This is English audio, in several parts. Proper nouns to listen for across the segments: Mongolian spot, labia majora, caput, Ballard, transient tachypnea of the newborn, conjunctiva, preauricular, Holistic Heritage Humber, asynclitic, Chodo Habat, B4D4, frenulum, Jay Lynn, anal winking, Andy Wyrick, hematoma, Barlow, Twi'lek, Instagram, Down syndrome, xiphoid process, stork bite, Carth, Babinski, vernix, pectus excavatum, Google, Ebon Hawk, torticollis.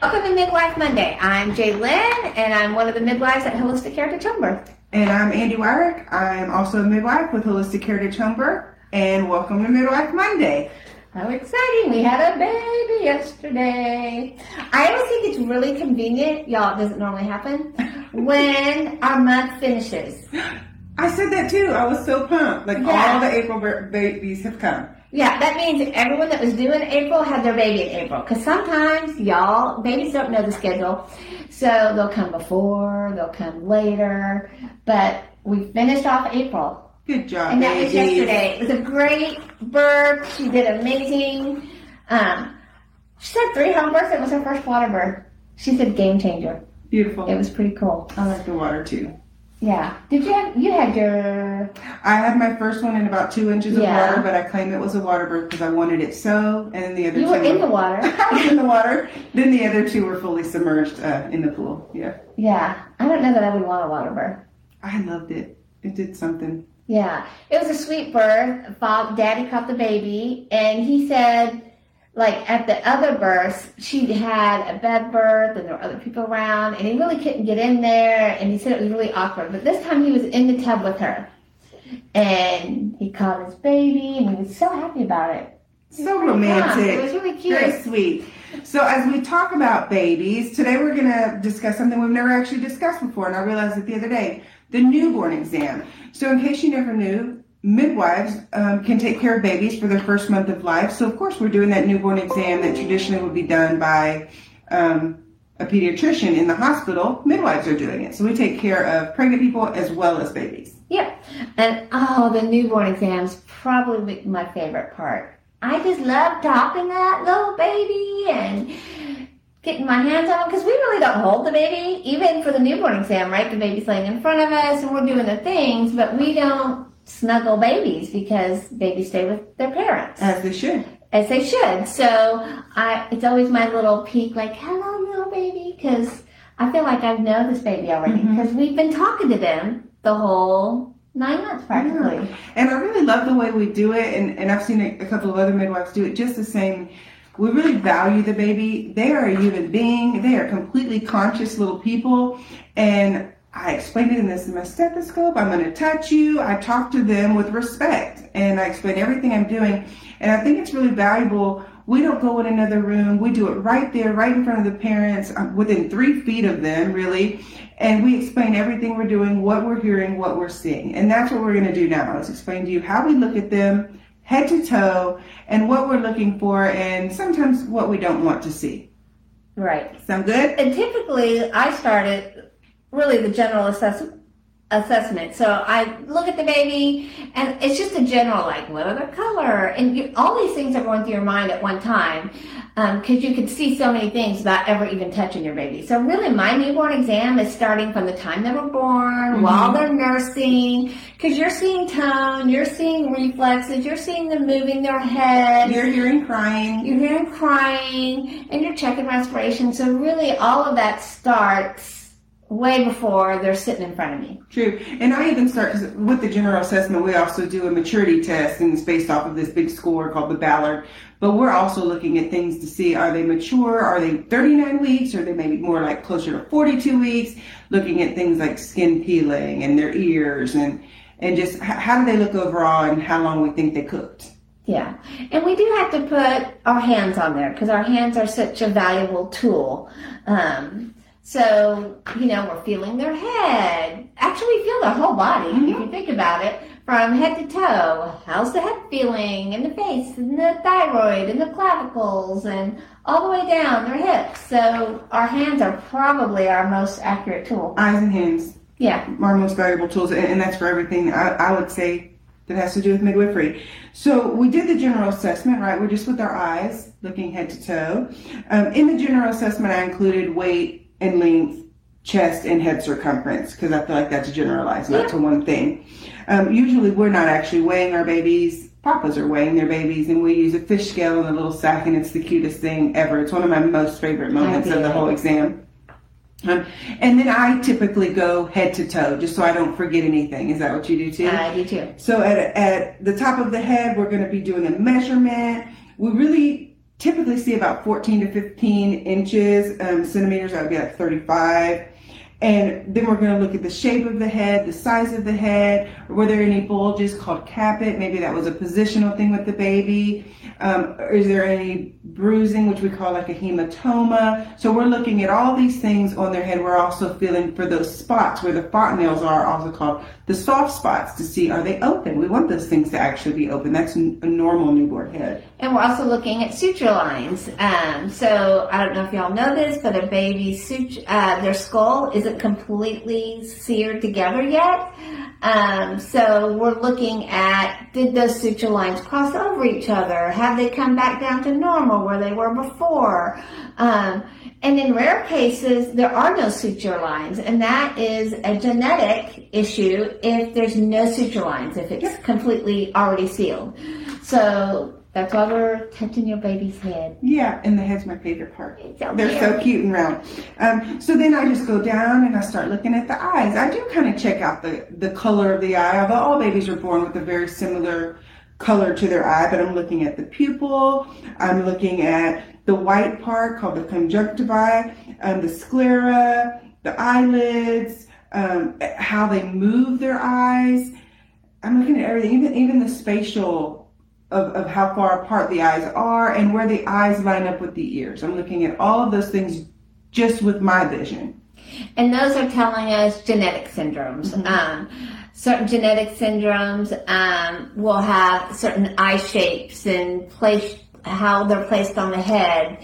Welcome to Midwife Monday. I'm Jay Lynn, and I'm one of the midwives at Holistic Heritage Humber. And I'm Andy Wyrick. I'm also a midwife with Holistic Heritage Humber, and welcome to Midwife Monday. How exciting. We had a baby yesterday. I always think it's really convenient, y'all, it doesn't normally happen, when our month finishes. I said that too. I was so pumped. Like all the April babies have come. Yeah, that means everyone that was due in April had their baby in April. Because sometimes, y'all, babies don't know the schedule. So they'll come before, they'll come later. But we finished off April. Good job, and that babies. Was yesterday. It was a great birth. She did amazing. She had 3 home births. It was her first water birth. She said game changer. Beautiful. It was pretty cool. I like the water, too. Yeah. Did you have, I had my first one in about 2 inches of water, but I claim it was a water birth because I wanted it so, and then the other two were in the water. I was in the water. Then the other two were fully submerged in the pool. Yeah. Yeah. I don't know that I would want a water birth. I loved it. It did something. Yeah. It was a sweet birth. Bob, Daddy caught the baby, and he said, like, at the other births, she had a bed birth, and there were other people around, and he really couldn't get in there, and he said it was really awkward. But this time he was in the tub with her, and he caught his baby, and he was so happy about it. So romantic. It was really cute. Very sweet. So as we talk about babies, today we're going to discuss something we've never actually discussed before, and I realized it the other day, the newborn exam. So in case you never knew, midwives can take care of babies for their first month of life. So, of course, we're doing that newborn exam that traditionally would be done by a pediatrician in the hospital. Midwives are doing it. So we take care of pregnant people as well as babies. Yep. And, the newborn exam's probably my favorite part. I just love talking that little baby and getting my hands on them because we really don't hold the baby, even for the newborn exam, right? The baby's laying in front of us and we're doing the things, but we don't snuggle babies because babies stay with their parents. As they should. So it's always my little peek, like, hello, little baby, because I feel like I know this baby already because we've been talking to them the whole 9 months practically. Yeah. And I really love the way we do it, and I've seen a couple of other midwives do it just the same. We really value the baby. They are a human being. They are completely conscious little people, and I explained it in my stethoscope. I'm going to touch you. I talk to them with respect, and I explain everything I'm doing. And I think it's really valuable. We don't go in another room. We do it right there, right in front of the parents, within 3 feet of them, really. And we explain everything we're doing, what we're hearing, what we're seeing. And that's what we're going to do now, is explain to you how we look at them, head to toe, and what we're looking for, and sometimes what we don't want to see. Right. Sound good? And typically, I started really the general assessment. So I look at the baby, and it's just a general, like, what other color? And all these things are going through your mind at one time because you can see so many things without ever even touching your baby. So really my newborn exam is starting from the time they were born, while they're nursing, because you're seeing tone, you're seeing reflexes, you're seeing them moving their head. You're hearing crying. And you're checking respiration. So really all of that starts way before they're sitting in front of me. True. And I even start, because with the general assessment, we also do a maturity test, and it's based off of this big score called the Ballard. But we're also looking at things to see, are they mature? Are they 39 weeks? Or are they maybe more like closer to 42 weeks? Looking at things like skin peeling and their ears and just how do they look overall and how long we think they cooked. Yeah. And we do have to put our hands on there because our hands are such a valuable tool. So, we're feeling their head. Actually, we feel their whole body, if you think about it, from head to toe. How's the head feeling, and the face, and the thyroid, and the clavicles, and all the way down their hips. So our hands are probably our most accurate tool. Eyes and hands. Yeah. Our most valuable tools, and that's for everything I would say that has to do with midwifery. So we did the general assessment, right? We're just with our eyes, looking head to toe. In the general assessment, I included weight, and length, chest, and head circumference, because I feel like that's generalized, not to one thing. Usually we're not actually weighing our babies. Papas are weighing their babies, and we use a fish scale and a little sack, and it's the cutest thing ever. It's one of my most favorite moments of the whole exam. And then I typically go head to toe, just so I don't forget anything. Is that what you do too? I do too. So at the top of the head, we're going to be doing a measurement. We really typically see about 14 to 15 inches, centimeters, that would be like 35. And then we're going to look at the shape of the head, the size of the head, were there any bulges called caput? Maybe that was a positional thing with the baby. Is there any bruising, which we call like a hematoma? So we're looking at all these things on their head. We're also feeling for those spots where the fontanelles are, also called the soft spots, to see, are they open? We want those things to actually be open. That's a normal newborn head. And we're also looking at suture lines. So I don't know if y'all know this, but a baby's suture, their skull isn't completely seared together yet. So we're looking at, did those suture lines cross over each other? Have they come back down to normal where they were before? And in rare cases, there are no suture lines, and that is a genetic issue if there's no suture lines, if it's completely already sealed. So that's why we're touching your baby's head. Yeah, and the head's my favorite part. They're so cute and round. So then I just go down and I start looking at the eyes. I do kind of check out the color of the eye, although all babies are born with a very similar color to their eye, but I'm looking at the pupil. I'm looking at the white part called the conjunctiva, the sclera, the eyelids, how they move their eyes. I'm looking at everything, even the spatial of how far apart the eyes are and where the eyes line up with the ears. I'm looking at all of those things just with my vision. And those are telling us genetic syndromes. Mm-hmm. Certain genetic syndromes will have certain eye shapes and place, how they're placed on the head.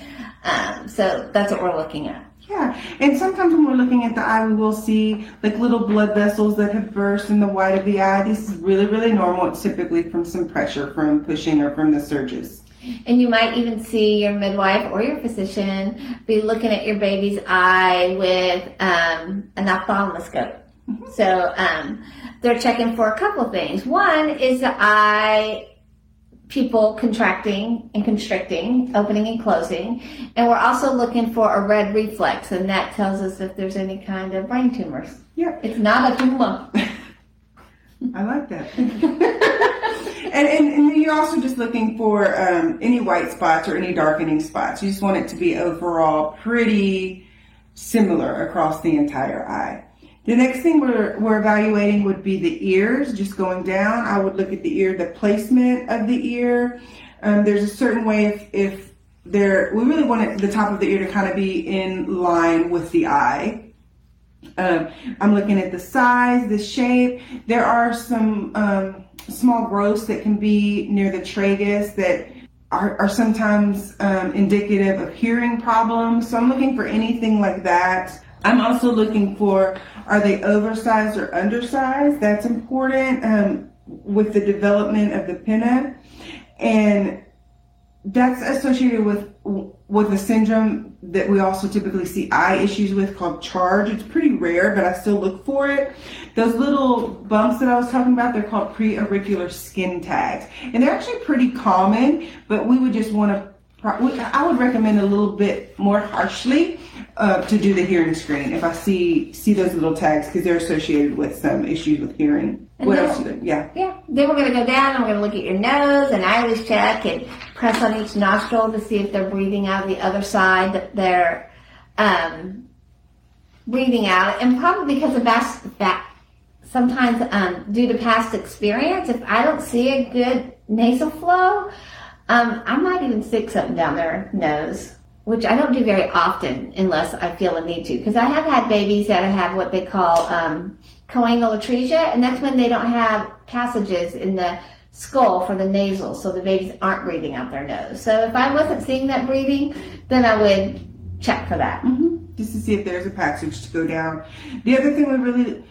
So that's what we're looking at. Yeah, and sometimes when we're looking at the eye, we will see like little blood vessels that have burst in the white of the eye. This is really, really normal. It's typically from some pressure, from pushing or from the surges. And you might even see your midwife or your physician be looking at your baby's eye with an ophthalmoscope. Mm-hmm. So they're checking for a couple of things. One is the eye pupil contracting and constricting, opening and closing, and we're also looking for a red reflex, and that tells us if there's any kind of brain tumors. Yeah, it's not a tumor. I like that. and you're also just looking for any white spots or any darkening spots. You just want it to be overall pretty similar across the entire eye. The next thing we're evaluating would be the ears. Just going down, I would look at the ear, the placement of the ear. There's a certain way if there, we really want the top of the ear to kind of be in line with the eye. I'm looking at the size, the shape. There are some small growths that can be near the tragus that are sometimes indicative of hearing problems. So I'm looking for anything like that. I'm also looking for, are they oversized or undersized? That's important with the development of the pinna. And that's associated with a syndrome that we also typically see eye issues with called CHARGE. It's pretty rare, but I still look for it. Those little bumps that I was talking about, they're called preauricular skin tags. And they're actually pretty common, but we would just want to, I would recommend a little bit more harshly to do the hearing screen if I see those little tags, because they're associated with some issues with hearing. And what else? Yeah. Then we're going to go down and we're going to look at your nose, and I always check and press on each nostril to see if they're breathing out the other side that they're breathing out. And probably because of that, sometimes due to past experience, if I don't see a good nasal flow, I might even stick something down their nose, which I don't do very often unless I feel a need to. Because I have had babies that have what they call choanal atresia, and that's when they don't have passages in the skull for the nasal, so the babies aren't breathing out their nose. So if I wasn't seeing that breathing, then I would check for that. Mm-hmm. Just to see if there's a passage to go down. The other thing we really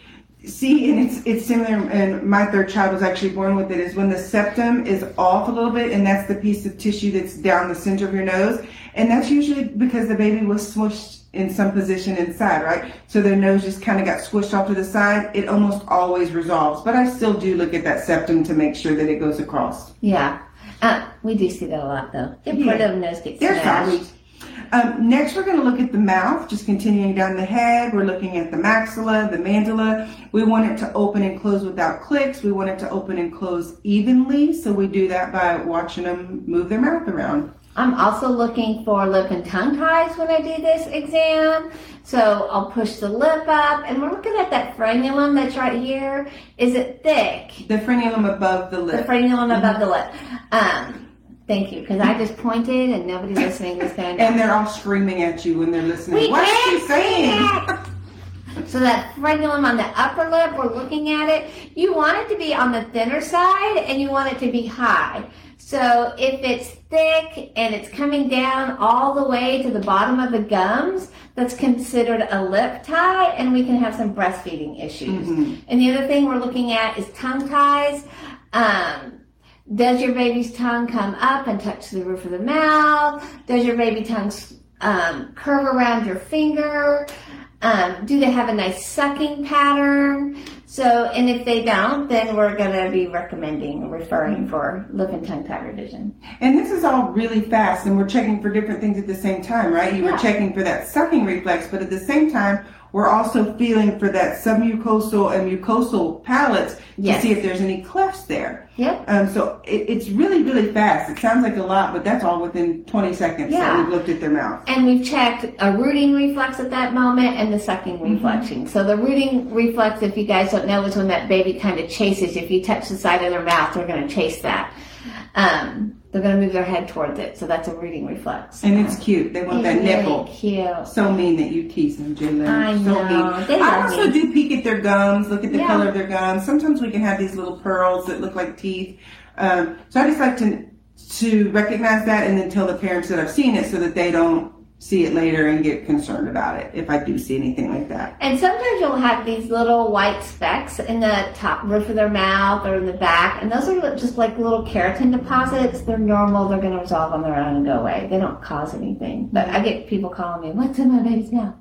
see, and it's similar, and my third child was actually born with it, is when the septum is off a little bit, and that's the piece of tissue that's down the center of your nose, and that's usually because the baby was smushed in some position inside, right? So their nose just kind of got squished off to the side. It almost always resolves, but I still do look at that septum to make sure that it goes across. Yeah, we do see that a lot, though. Part of the nose gets smashed. Next, we're going to look at the mouth, just continuing down the head. We're looking at the maxilla, the mandula. We want it to open and close without clicks. We want it to open and close evenly, so we do that by watching them move their mouth around. I'm also looking for lip and tongue ties when I do this exam. So I'll push the lip up, and we're looking at that frenulum that's right here. Is it thick? The frenulum above the lip. The frenulum above the lip. Thank you, because I just pointed and nobody listening was going to. And they're all screaming at you when they're listening. What are you saying? So that frenulum on the upper lip, we're looking at it. You want it to be on the thinner side, and you want it to be high. So if it's thick and it's coming down all the way to the bottom of the gums, that's considered a lip tie, and we can have some breastfeeding issues. Mm-hmm. And the other thing we're looking at is tongue ties. Does your baby's tongue come up and touch the roof of the mouth? Does your baby tongue curve around your finger? Do they have a nice sucking pattern? So, and if they don't, then we're going to be recommending, referring for lip and tongue tie revision. And this is all really fast, and we're checking for different things at the same time, right? You were checking for that sucking reflex, but at the same time, we're also feeling for that submucosal and mucosal palates to see if there's any clefts there. Yep. So it's really, really fast. It sounds like a lot, but that's all within 20 seconds that we've looked at their mouth. And we've checked a rooting reflex at that moment and the sucking reflection. So the rooting reflex, if you guys don't know, is when that baby kind of chases. If you touch the side of their mouth, they're going to chase that. They're going to move their head towards it, so that's a rooting reflex. And it's cute. They want that nipple. Cute. So mean that you tease them, Jalen. I know. So mean. They I also do peek at their gums, look at the color of their gums. Sometimes we can have these little pearls that look like teeth. So I just like to recognize that and then tell the parents that I've seen it so that they don't see it later and get concerned about it if I do see anything like that. And sometimes you'll have these little white specks in the top roof of their mouth or in the back, and those are just like little keratin deposits. They're normal. They're going to resolve on their own and go away. They don't cause anything. But I get people calling me, what's in my baby's mouth?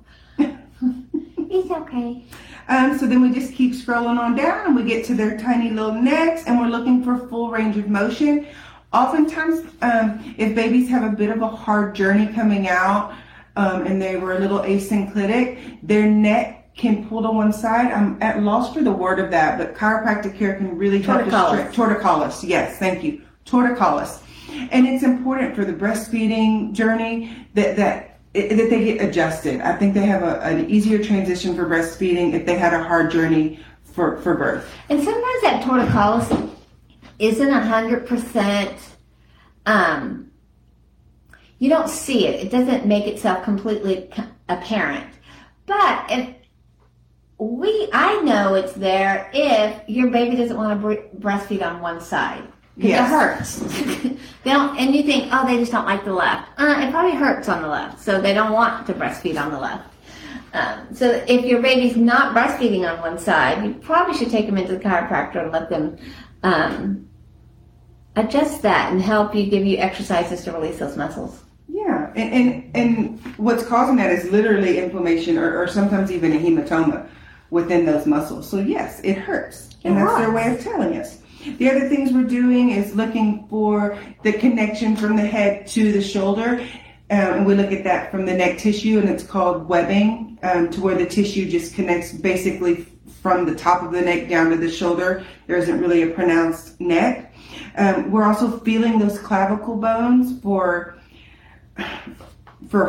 It's okay. So then we just keep scrolling on down, and we get to their tiny little necks, and we're looking for full range of motion. Oftentimes, if babies have a bit of a hard journey coming out and they were a little asynclitic, their neck can pull to one side. I'm at loss for the word of that, but chiropractic care can really help. Torticollis. Yes, thank you. Torticollis. And it's important for the breastfeeding journey that they get adjusted. I think they have an easier transition for breastfeeding if they had a hard journey for birth. And sometimes that torticollis isn't 100%, you don't see it. It doesn't make itself completely apparent. But if I know it's there if your baby doesn't want to breastfeed on one side. It hurts. And you think, oh, they just don't like the left. It probably hurts on the left, so they don't want to breastfeed on the left. So if your baby's not breastfeeding on one side, you probably should take them into the chiropractor and let them adjust that and help you, give you exercises to release those muscles. Yeah, and what's causing that is literally inflammation or sometimes even a hematoma within those muscles. So yes, it hurts. And that's their way of telling us. The other things we're doing is looking for the connection from the head to the shoulder. And we look at that from the neck tissue, and it's called webbing, to where the tissue just connects basically from the top of the neck down to the shoulder. There isn't really a pronounced neck. We're also feeling those clavicle bones for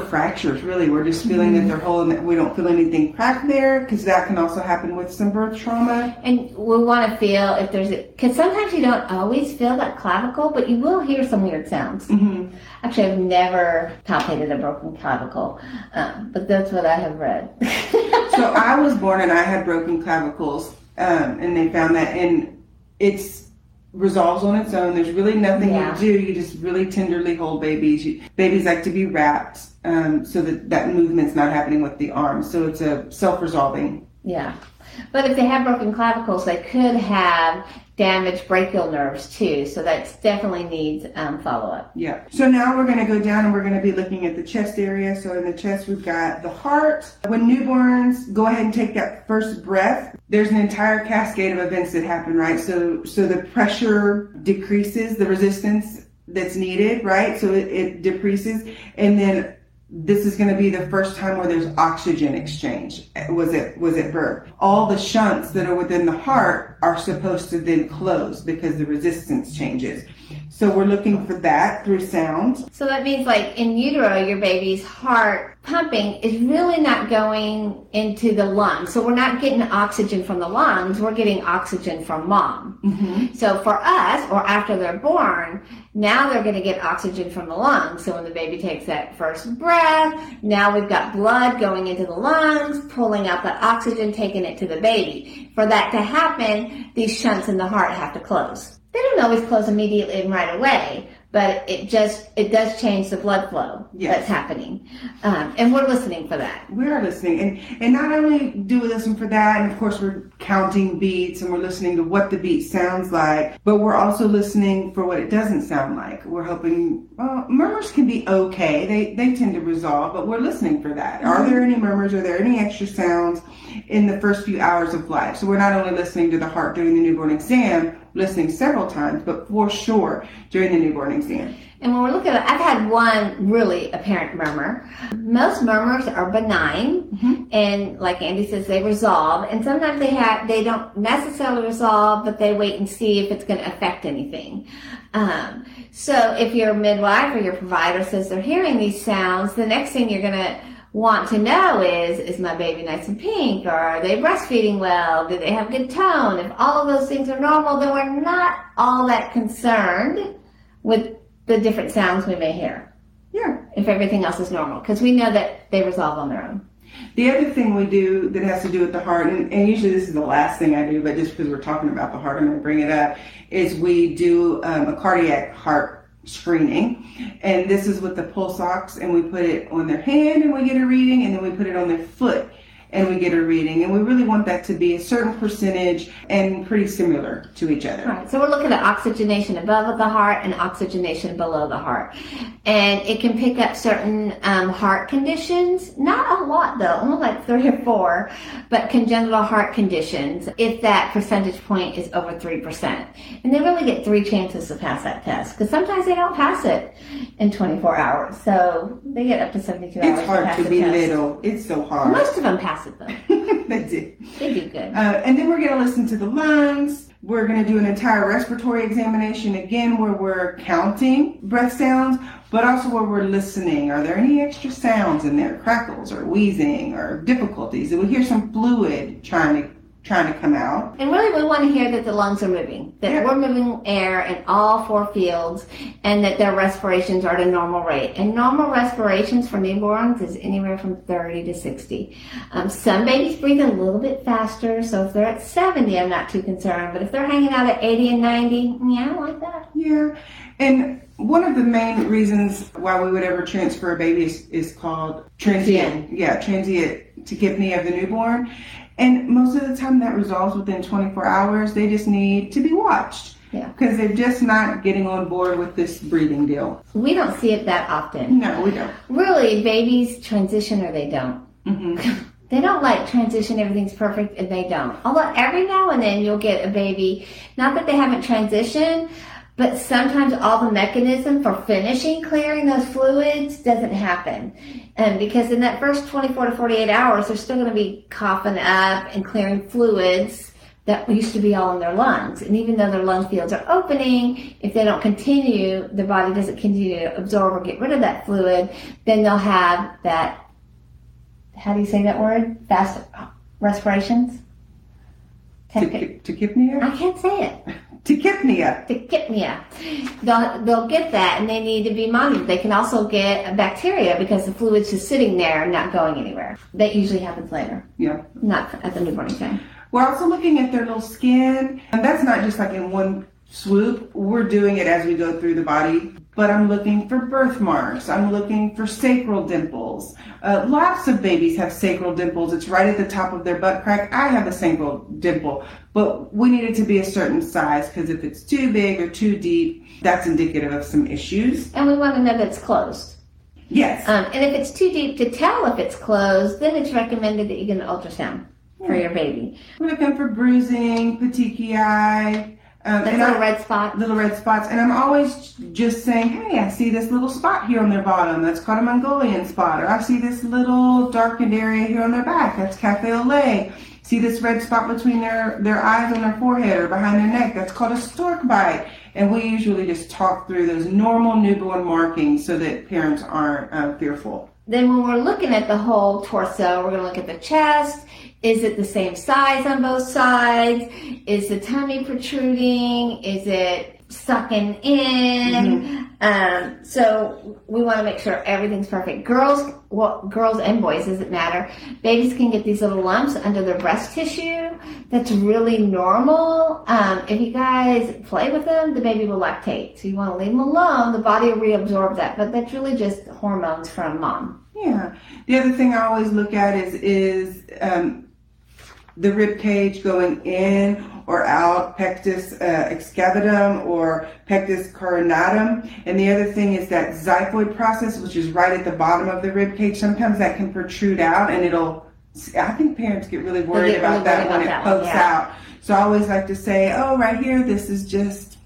fractures, really. We're just feeling that they're whole and that we don't feel anything cracked there, because that can also happen with some birth trauma. And we want to feel if there's because sometimes you don't always feel that clavicle, but you will hear some weird sounds. Mm-hmm. Actually, I've never palpated a broken clavicle, but that's what I have read. So I was born and I had broken clavicles, and they found that, and it resolves on its own. There's really nothing you do. You just really tenderly hold babies. Babies like to be wrapped, so that movement's not happening with the arms. So it's a self-resolving. Yeah, but if they have broken clavicles, they could have damaged brachial nerves too. So that definitely needs follow-up. Yeah. So now we're going to go down and we're going to be looking at the chest area. So in the chest, we've got the heart. When newborns go ahead and take that first breath, there's an entire cascade of events that happen, right? So the pressure decreases, the resistance that's needed, right? So it decreases, and then this is going to be the first time where there's oxygen exchange. Was it birth? All the shunts that are within the heart are supposed to then close because the resistance changes. So we're looking for that through sound. So that means like in utero, your baby's heart pumping is really not going into the lungs. So we're not getting oxygen from the lungs. We're getting oxygen from mom. Mm-hmm. So for us, or after they're born, now they're going to get oxygen from the lungs. So when the baby takes that first breath, now we've got blood going into the lungs, pulling out that oxygen, taking it to the baby. For that to happen, these shunts in the heart have to close. They don't always close immediately and right away, but it does change the blood flow that's happening. And we're listening for that. We are listening. And not only do we listen for that, and of course we're counting beats and we're listening to what the beat sounds like, but we're also listening for what it doesn't sound like. We're hoping, well, murmurs can be okay. They tend to resolve, but we're listening for that. Are there any murmurs? Are there any extra sounds in the first few hours of life? So we're not only listening to the heart during the newborn exam, listening several times, but for sure during the newborn exam. And when we're looking at it, I've had one really apparent murmur. Most murmurs are benign, mm-hmm. and like Andy says, they resolve. And sometimes they don't necessarily resolve, but they wait and see if it's going to affect anything. So if your midwife or your provider says they're hearing these sounds, the next thing you're going to want to know is my baby nice and pink? Or are they breastfeeding well? Do they have good tone? If all of those things are normal, then we're not all that concerned with the different sounds we may hear. Yeah. If everything else is normal, because we know that they resolve on their own. The other thing we do that has to do with the heart, and usually this is the last thing I do, but just because we're talking about the heart, I'm going to bring it up, is we do a cardiac heart screening, and this is with the pulse ox, and we put it on their hand and we get a reading, and then we put it on their foot and we get a reading, and we really want that to be a certain percentage and pretty similar to each other. All right, so we're looking at oxygenation above the heart and oxygenation below the heart, and it can pick up certain heart conditions, not a lot though, only like 3 or 4, but congenital heart conditions if that percentage point is over 3%. And they really get 3 chances to pass that test, because sometimes they don't pass it in 24 hours, so they get up to 72 hours. It's hard to be little. It's so hard. Most of them pass it. They do. They do good. And then we're going to listen to the lungs. We're going to do an entire respiratory examination again, where we're counting breath sounds, but also where we're listening. Are there any extra sounds in there? Crackles or wheezing or difficulties? And we hear some fluid trying to come out. And really we want to hear that the lungs are moving, that we're moving air in all 4 fields, and that their respirations are at a normal rate. And normal respirations for newborns is anywhere from 30 to 60. Some babies breathe a little bit faster, so if they're at 70, I'm not too concerned. But if they're hanging out at 80 and 90, yeah, I don't like that. Yeah. And one of the main reasons why we would ever transfer a baby is called transient tachypnea of the newborn. And most of the time that resolves within 24 hours. They just need to be watched. Yeah. Because they're just not getting on board with this breathing deal. We don't see it that often. No, we don't. Really, babies transition or they don't. Mm-hmm. They don't like transition, everything's perfect, and they don't. Although every now and then you'll get a baby, not that they haven't transitioned, but sometimes all the mechanism for finishing, clearing those fluids doesn't happen. And because in that first 24 to 48 hours, they're still going to be coughing up and clearing fluids that used to be all in their lungs. And even though their lung fields are opening, if they don't continue, their body doesn't continue to absorb or get rid of that fluid, then they'll have that, how do you say that word? Fast respirations? Tachypnea? I can't say it. Tachypnea. They'll get that, and they need to be monitored. They can also get bacteria because the fluid's just sitting there and not going anywhere. That usually happens later. Yeah. Not at the newborn exam. We're also looking at their little skin, and that's not just like in one swoop. We're doing it as we go through the body. But I'm looking for birthmarks. I'm looking for sacral dimples. Lots of babies have sacral dimples. It's right at the top of their butt crack. I have a sacral dimple, but we need it to be a certain size, because if it's too big or too deep, that's indicative of some issues. And we want to know that it's closed. Yes. And if it's too deep to tell if it's closed, then it's recommended that you get an ultrasound for your baby. We're looking for bruising, petechiae. That's little red spots. Little red spots. And I'm always just saying, hey, I see this little spot here on their bottom. That's called a Mongolian spot. Or I see this little darkened area here on their back. That's cafe au lait. See this red spot between their eyes on their forehead or behind their neck? That's called a stork bite. And we usually just talk through those normal newborn markings so that parents aren't fearful. Then when we're looking at the whole torso, we're going to look at the chest. Is it the same size on both sides? Is the tummy protruding? Is it sucking in? Mm-hmm. So we want to make sure everything's perfect. Girls, well, girls and boys, doesn't matter. Babies can get these little lumps under their breast tissue. That's really normal. If you guys play with them, the baby will lactate. So you want to leave them alone. The body will reabsorb that. But that's really just hormones from mom. Yeah. The other thing I always look at is the rib cage going in or out, pectus excavatum or pectus carinatum. And the other thing is that xiphoid process, which is right at the bottom of the rib cage. Sometimes that can protrude out, and I think parents get really worried about that when it pokes out. So I always like to say, oh, right here, this is just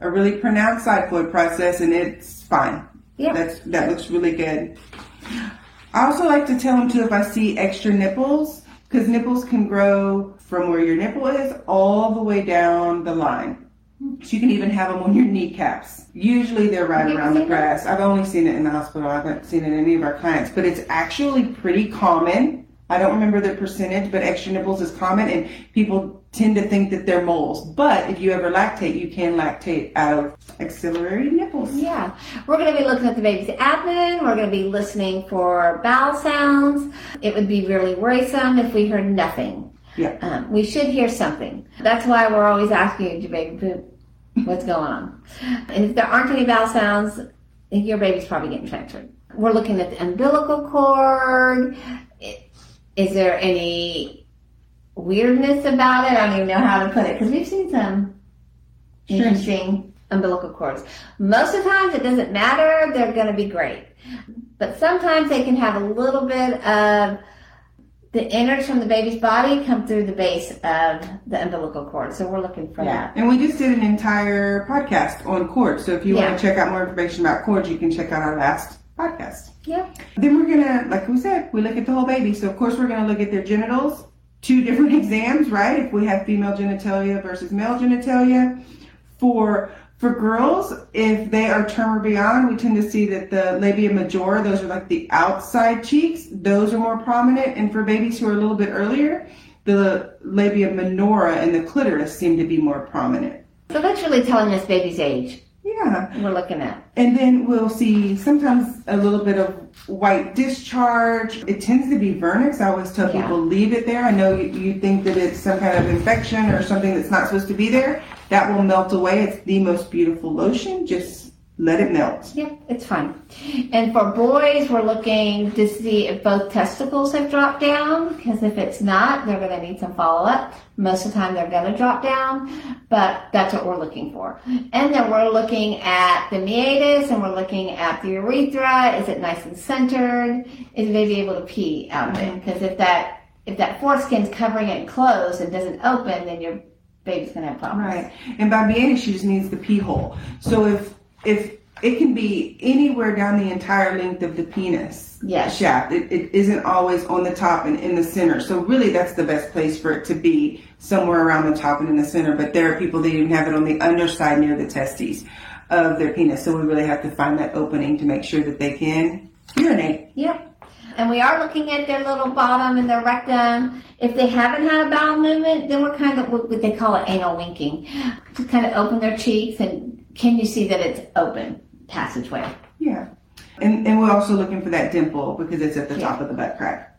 a really pronounced xiphoid process, and it's fine. Yeah. That looks really good. I also like to tell them, too, if I see extra nipples, because nipples can grow from where your nipple is all the way down the line. So you can even have them on your kneecaps. Usually they're right around the breast. I've only seen it in the hospital. I haven't seen it in any of our clients, but it's actually pretty common. I don't remember the percentage, but extra nipples is common, and people tend to think that they're moles. But if you ever lactate, you can lactate out of axillary nipples. Yeah. We're going to be looking at the baby's abdomen. We're going to be listening for bowel sounds. It would be really worrisome if we heard nothing. Yeah. We should hear something. That's why we're always asking you, did your baby poop? What's going on? And if there aren't any bowel sounds, your baby's probably getting transferred. We're looking at the umbilical cord. Is there any weirdness about it? I don't even know how to put it, because we've seen some interesting umbilical cords. Most of the times it doesn't matter. They're going to be great. But sometimes they can have a little bit of the innards from the baby's body come through the base of the umbilical cord. So we're looking for that. And we just did an entire podcast on cords. So if you want to check out more information about cords, you can check out our last podcast. Yeah. Then we're going to, like we said, we look at the whole baby. So of course we're going to look at their genitals. Two different exams, right? If we have female genitalia versus male genitalia. For girls, if they are term or beyond, we tend to see that the labia majora, those are like the outside cheeks, those are more prominent. And for babies who are a little bit earlier, the labia minora and the clitoris seem to be more prominent. So that's really telling us baby's age. Yeah. We're looking at. And then we'll see sometimes a little bit of white discharge. It tends to be vernix. I always tell people, leave it there. I know you think that it's some kind of infection or something that's not supposed to be there. That will melt away. It's the most beautiful lotion. Just let it melt. Yeah, it's fine. And for boys, we're looking to see if both testicles have dropped down, because if it's not, they're going to need some follow-up. Most of the time, they're going to drop down, but that's what we're looking for. And then we're looking at the meatus, and we're looking at the urethra. Is it nice and centered? Is the baby able to pee out of it? Because if that foreskin's covering it closed and doesn't open, then your baby's going to have problems. Right. And by meatus, she just needs the pee hole. So if it can be anywhere down the entire length of the penis shaft. It isn't always on the top and in the center. So really that's the best place for it to be, somewhere around the top and in the center. But there are people that even have it on the underside near the testes of their penis. So we really have to find that opening to make sure that they can urinate. Yeah. And we are looking at their little bottom and their rectum. If they haven't had a bowel movement, then we're kind of what they call it anal winking. To kind of open their cheeks, and can you see that it's open passageway? Yeah. And we're also looking for that dimple, because it's at the top of the butt crack.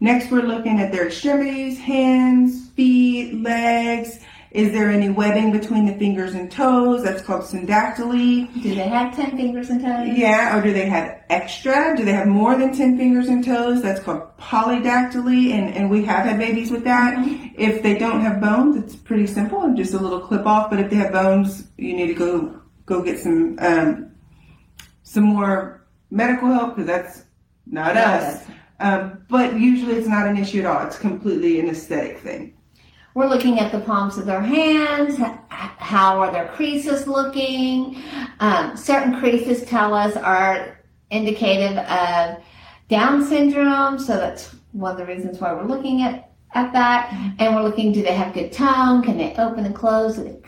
Next, we're looking at their extremities, hands, feet, legs. Is there any webbing between the fingers and toes? That's called syndactyly. Do they have 10 fingers and toes? Yeah, or do they have extra? Do they have more than 10 fingers and toes? That's called polydactyly, and we have had babies with that. Mm-hmm. If they don't have bones, it's pretty simple and just a little clip off, but if they have bones, you need to go get some more medical help, because that's not us. But usually it's not an issue at all. It's completely an aesthetic thing. We're looking at the palms of their hands. How are their creases looking? Certain creases tell us are indicative of Down syndrome. So that's one of the reasons why we're looking at at that, and we're looking, do they have good tongue? Can they open and close? Do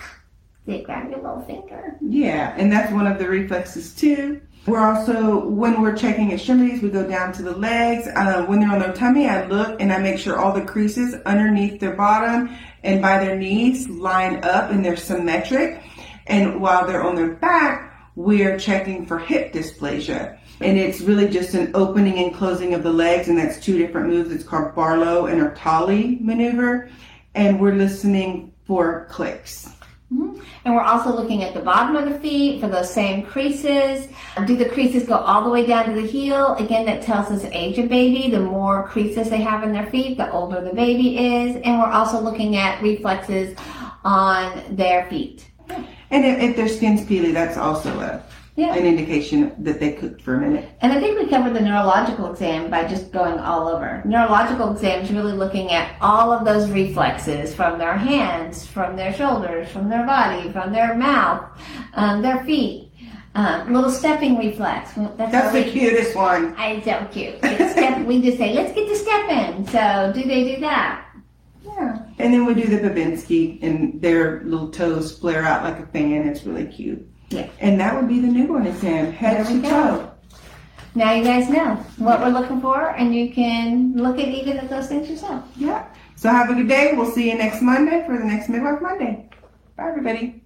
they grab your little finger? Yeah, and that's one of the reflexes too. We're also, when we're checking extremities, we go down to the legs. When they're on their tummy, I look and I make sure all the creases underneath their bottom and by their knees line up and they're symmetric. And while they're on their back, we're checking for hip dysplasia. And it's really just an opening and closing of the legs, and that's two different moves. It's called Barlow and Ortolani maneuver, and we're listening for clicks. Mm-hmm. And we're also looking at the bottom of the feet for those same creases. Do the creases go all the way down to the heel? Again, that tells us age of baby. The more creases they have in their feet, the older the baby is. And we're also looking at reflexes on their feet. And if their skin's peely, that's also an indication that they cooked for a minute. And I think we covered the neurological exam by just going all over. Neurological exam is really looking at all of those reflexes from their hands, from their shoulders, from their body, from their mouth, their feet. Little stepping reflex. That's the cutest one. It's so cute. It's we just say, let's get the step in. So do they do that? Yeah. And then we do the Babinski, and their little toes flare out like a fan. It's really cute. Yeah. And that would be the newborn exam, head to toe. Now you guys know what we're looking for, and you can look at either of those things yourself. Yeah. So have a good day. We'll see you next Monday for the next Midwife Monday. Bye, everybody.